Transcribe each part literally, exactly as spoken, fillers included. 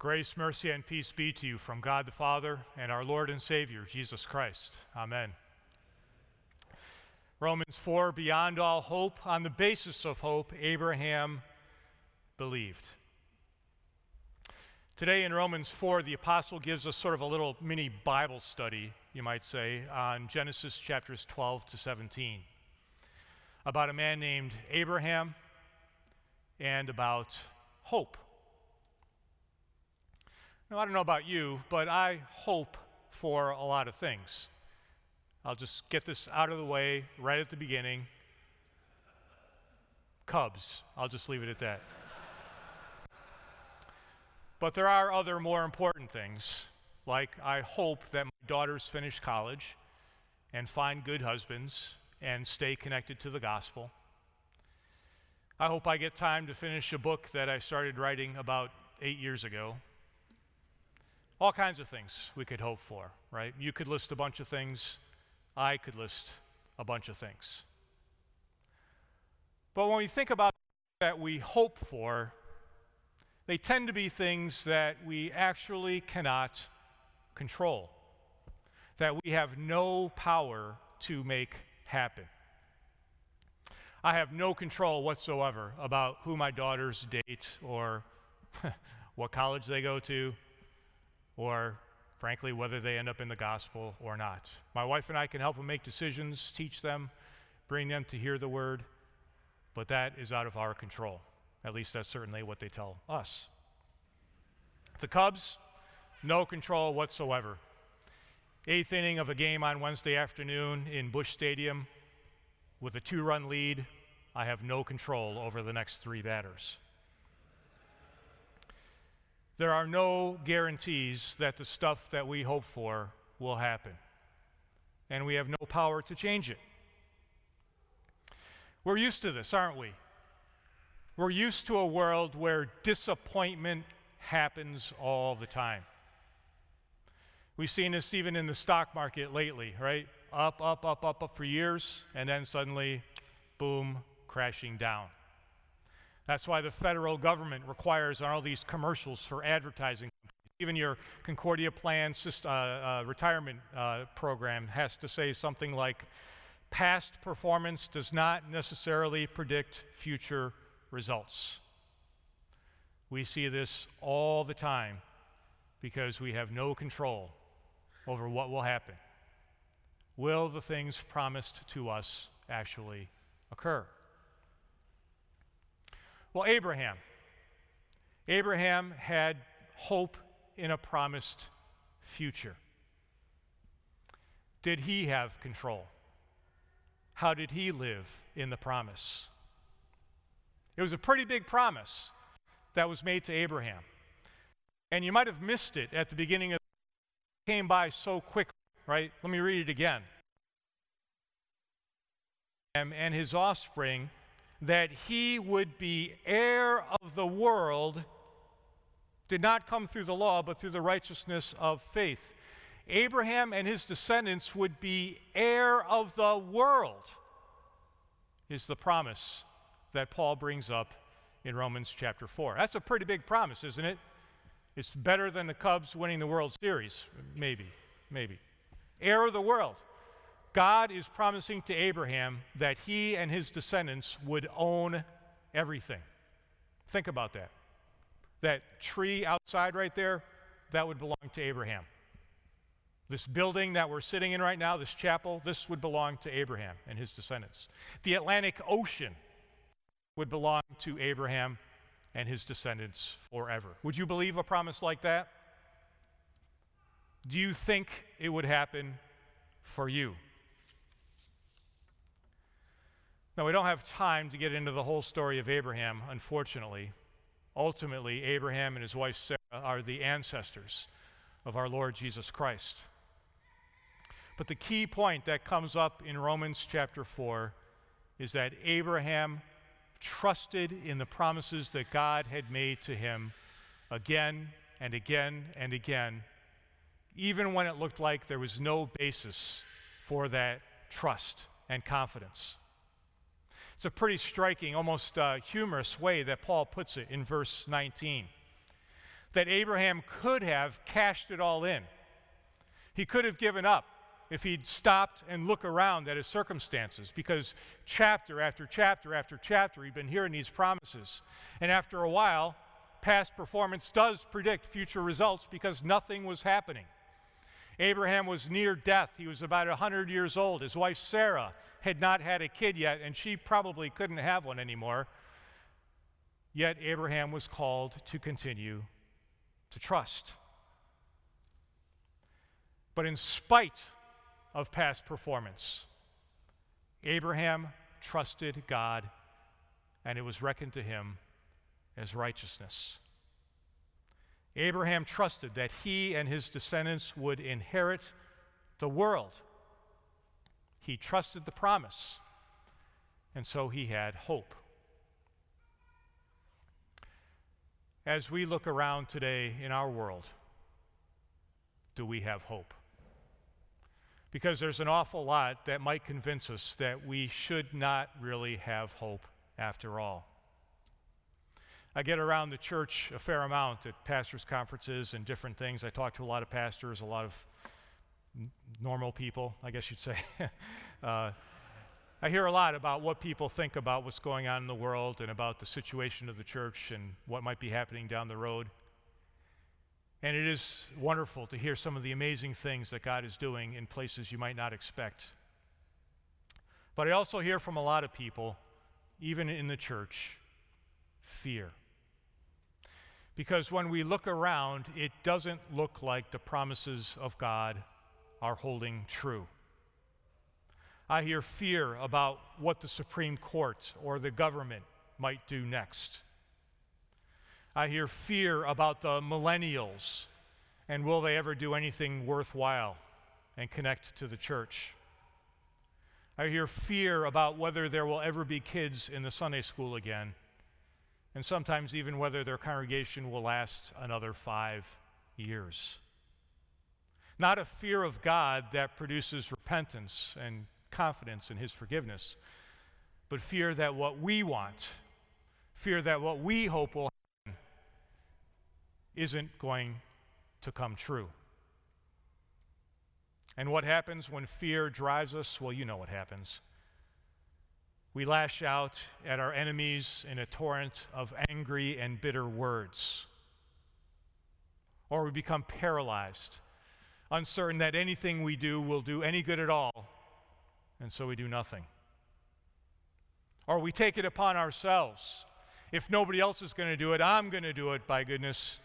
Grace, mercy, and peace be to you from God the Father and our Lord and Savior, Jesus Christ. Amen. Romans four, beyond all hope, on the basis of hope, Abraham believed. Today in Romans four, the apostle gives us sort of a little mini Bible study, you might say, on Genesis chapters twelve to seventeen, about a man named Abraham and about hope. Now, I don't know about you, but I hope for a lot of things. I'll just get this out of the way right at the beginning. Cubs. I'll just leave it at that. But there are other more important things, like I hope that my daughters finish college and find good husbands and stay connected to the gospel. I hope I get time to finish a book that I started writing about eight years ago. All kinds of things we could hope for, right? You could list a bunch of things. I could list a bunch of things. But when we think about that we hope for, they tend to be things that we actually cannot control, that we have no power to make happen. I have no control whatsoever about who my daughters date or what college they go to, or frankly, whether they end up in the gospel or not. My wife and I can help them make decisions, teach them, bring them to hear the word, but that is out of our control. At least that's certainly what they tell us. The Cubs, no control whatsoever. Eighth inning of a game on Wednesday afternoon in Busch Stadium with a two-run lead, I have no control over the next three batters. There are no guarantees that the stuff that we hope for will happen, and we have no power to change it. We're used to this, aren't we? We're used to a world where disappointment happens all the time. We've seen this even in the stock market lately, right? Up, up, up, up, up for years, and then suddenly, boom, crashing down. That's why the federal government requires all these commercials for advertising. Even your Concordia Plan uh, uh, retirement uh, program has to say something like, past performance does not necessarily predict future results. We see this all the time because we have no control over what will happen. Will the things promised to us actually occur? Well, Abraham. Abraham had hope in a promised future. Did he have control? How did he live in the promise? It was a pretty big promise that was made to Abraham. And you might have missed it at the beginning of the came by so quickly, right? Let me read it again. And his offspring, that he would be heir of the world, did not come through the law, but through the righteousness of faith. Abraham and his descendants would be heir of the world, is the promise that Paul brings up in Romans chapter four. That's a pretty big promise, isn't it? It's better than the Cubs winning the World Series, maybe, maybe. Heir of the world. God is promising to Abraham that he and his descendants would own everything. Think about that. That tree outside right there, that would belong to Abraham. This building that we're sitting in right now, this chapel, this would belong to Abraham and his descendants. The Atlantic Ocean would belong to Abraham and his descendants forever. Would you believe a promise like that? Do you think it would happen for you? Now, we don't have time to get into the whole story of Abraham, unfortunately. Ultimately, Abraham and his wife Sarah are the ancestors of our Lord Jesus Christ. But the key point that comes up in Romans chapter four is that Abraham trusted in the promises that God had made to him again and again and again, even when it looked like there was no basis for that trust and confidence. It's a pretty striking, almost uh, humorous way that Paul puts it in verse nineteen. that Abraham could have cashed it all in. He could have given up if he'd stopped and looked around at his circumstances, because chapter after chapter after chapter, he'd been hearing these promises. And after a while, past performance does predict future results because nothing was happening. Abraham was near death. He was about one hundred years old. His wife Sarah had not had a kid yet, and she probably couldn't have one anymore. Yet Abraham was called to continue to trust. But in spite of past performance, Abraham trusted God, and it was reckoned to him as righteousness. Abraham trusted that he and his descendants would inherit the world. He trusted the promise, and so he had hope. As we look around today in our world, do we have hope? Because there's an awful lot that might convince us that we should not really have hope after all. I get around the church a fair amount at pastors' conferences and different things. I talk to a lot of pastors, a lot of normal people, I guess you'd say. uh, I hear a lot about what people think about what's going on in the world and about the situation of the church and what might be happening down the road. And it is wonderful to hear some of the amazing things that God is doing in places you might not expect. But I also hear from a lot of people, even in the church, fear. Because when we look around, it doesn't look like the promises of God are holding true. I hear fear about what the Supreme Court or the government might do next. I hear fear about the millennials and will they ever do anything worthwhile and connect to the church. I hear fear about whether there will ever be kids in the Sunday school again, and sometimes even whether their congregation will last another five years. Not a fear of God that produces repentance and confidence in His forgiveness, but fear that what we want, fear that what we hope will happen, isn't going to come true. And what happens when fear drives us? Well, you know what happens. We lash out at our enemies in a torrent of angry and bitter words. Or we become paralyzed, uncertain that anything we do will do any good at all, and so we do nothing. Or we take it upon ourselves. If nobody else is going to do it, I'm going to do it, by goodness.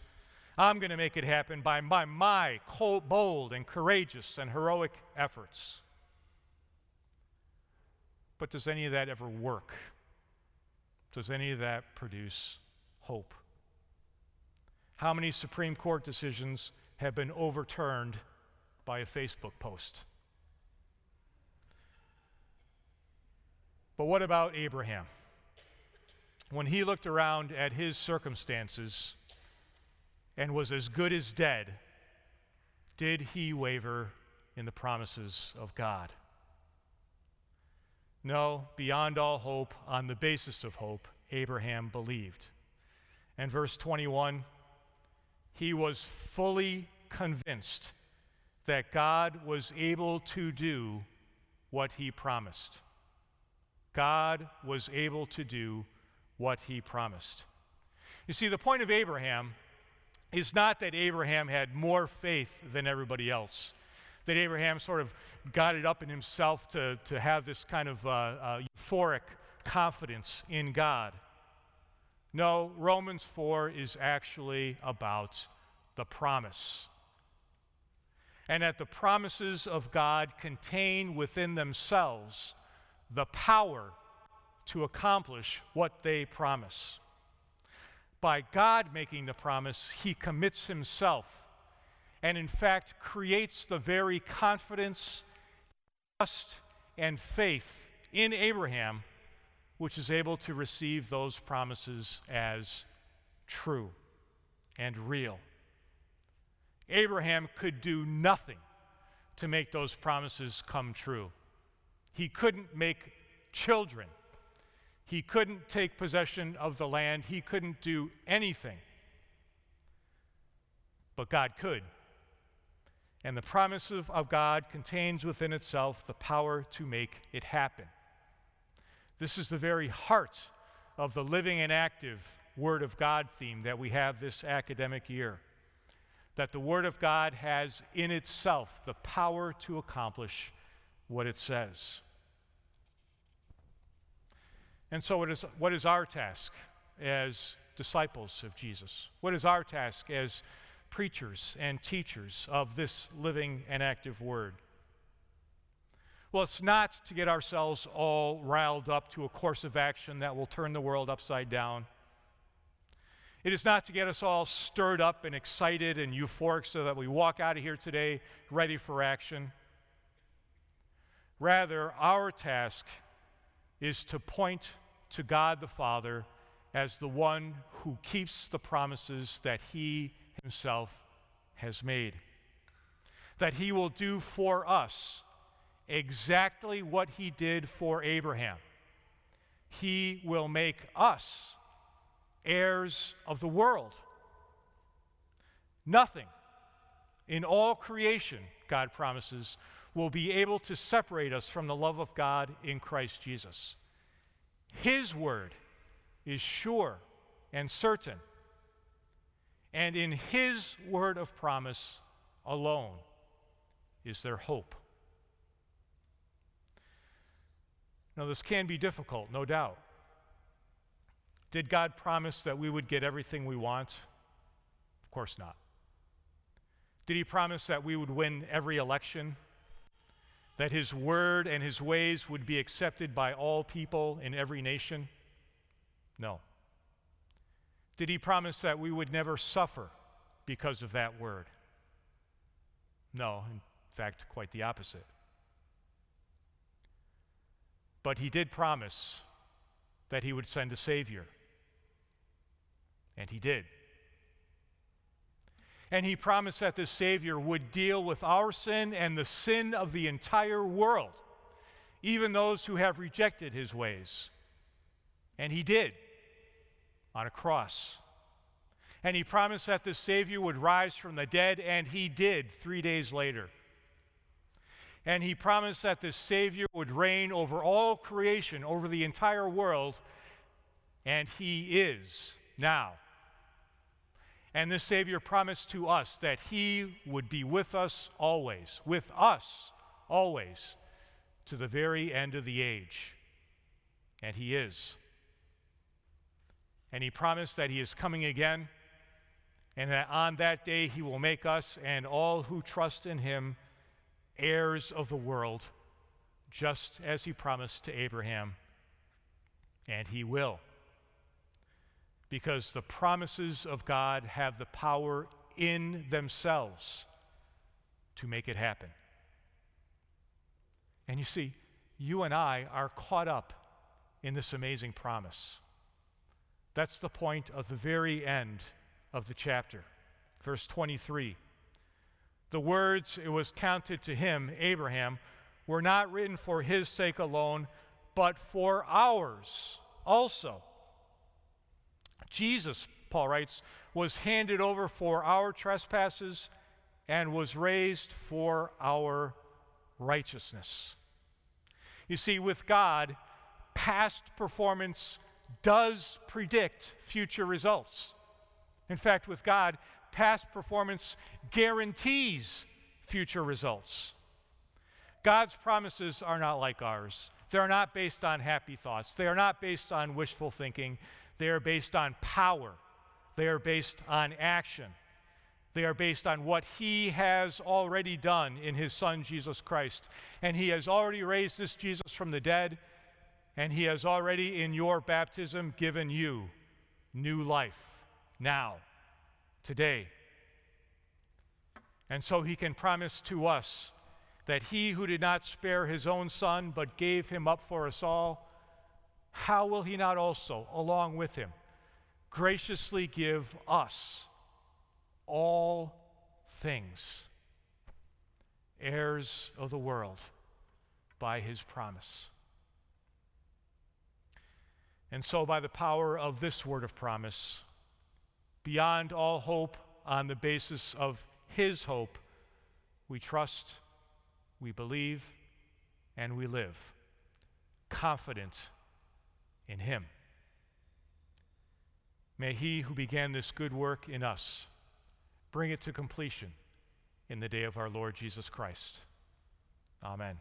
I'm going to make it happen by my, my cold, bold and courageous and heroic efforts. But does any of that ever work? Does any of that produce hope? How many Supreme Court decisions have been overturned by a Facebook post? But what about Abraham? When he looked around at his circumstances and was as good as dead, did he waver in the promises of God? No, beyond all hope, on the basis of hope, Abraham believed. And verse twenty-one, he was fully convinced that God was able to do what he promised. God was able to do what he promised. You see, the point of Abraham is not that Abraham had more faith than everybody else, that Abraham sort of got it up in himself to, to have this kind of uh, uh, euphoric confidence in God. No, Romans four is actually about the promise. And that the promises of God contain within themselves the power to accomplish what they promise. By God making the promise, He commits Himself and in fact creates the very confidence, trust, and faith in Abraham, which is able to receive those promises as true and real. Abraham could do nothing to make those promises come true. He couldn't make children. He couldn't take possession of the land. He couldn't do anything. but God could. And the promise of, of God contains within itself the power to make it happen. This is the very heart of the living and active Word of God theme that we have this academic year, that the Word of God has in itself the power to accomplish what it says. And so what is, what is our task as disciples of Jesus? What is our task as preachers and teachers of this living and active Word? Well, it's not to get ourselves all riled up to a course of action that will turn the world upside down. It is not to get us all stirred up and excited and euphoric so that we walk out of here today ready for action. Rather, our task is to point to God the Father as the one who keeps the promises that He Himself has made, that He will do for us exactly what He did for Abraham. He will make us heirs of the world. Nothing in all creation, God promises, will be able to separate us from the love of God in Christ Jesus. His word is sure and certain. And in His word of promise alone is there hope. Now, this can be difficult, no doubt. Did God promise that we would get everything we want? Of course not. Did He promise that we would win every election? That His word and His ways would be accepted by all people in every nation? No. Did He promise that we would never suffer because of that word? No, in fact, quite the opposite. But He did promise that He would send a Savior, and He did. And He promised that this Savior would deal with our sin and the sin of the entire world, even those who have rejected His ways, and He did. On a cross. And He promised that the Savior would rise from the dead, and He did three days later. And He promised that the Savior would reign over all creation, over the entire world, and He is now. And the Savior promised to us that He would be with us always, with us always, to the very end of the age. And He is. And He promised that He is coming again, and that on that day He will make us and all who trust in Him heirs of the world, just as He promised to Abraham. And He will. Because the promises of God have the power in themselves to make it happen. And you see, you and I are caught up in this amazing promise. That's the point of the very end of the chapter. Verse twenty-three, the words, "It was counted to him," Abraham, were not written for his sake alone, but for ours also. Jesus, Paul writes, was handed over for our trespasses and was raised for our righteousness. You see, with God, past performance does predict future results. In fact, with God, past performance guarantees future results. God's promises are not like ours. They're not based on happy thoughts. They are not based on wishful thinking. They are based on power. They are based on action. They are based on what He has already done in His Son, Jesus Christ. And He has already raised this Jesus from the dead. And He has already, in your baptism, given you new life, now, today. And so He can promise to us that He who did not spare His own Son, but gave Him up for us all, how will He not also, along with Him, graciously give us all things, heirs of the world, by His promise? And so by the power of this word of promise, beyond all hope on the basis of his hope, we trust, we believe, and we live, confident in him. May he who began this good work in us bring it to completion in the day of our Lord Jesus Christ. Amen.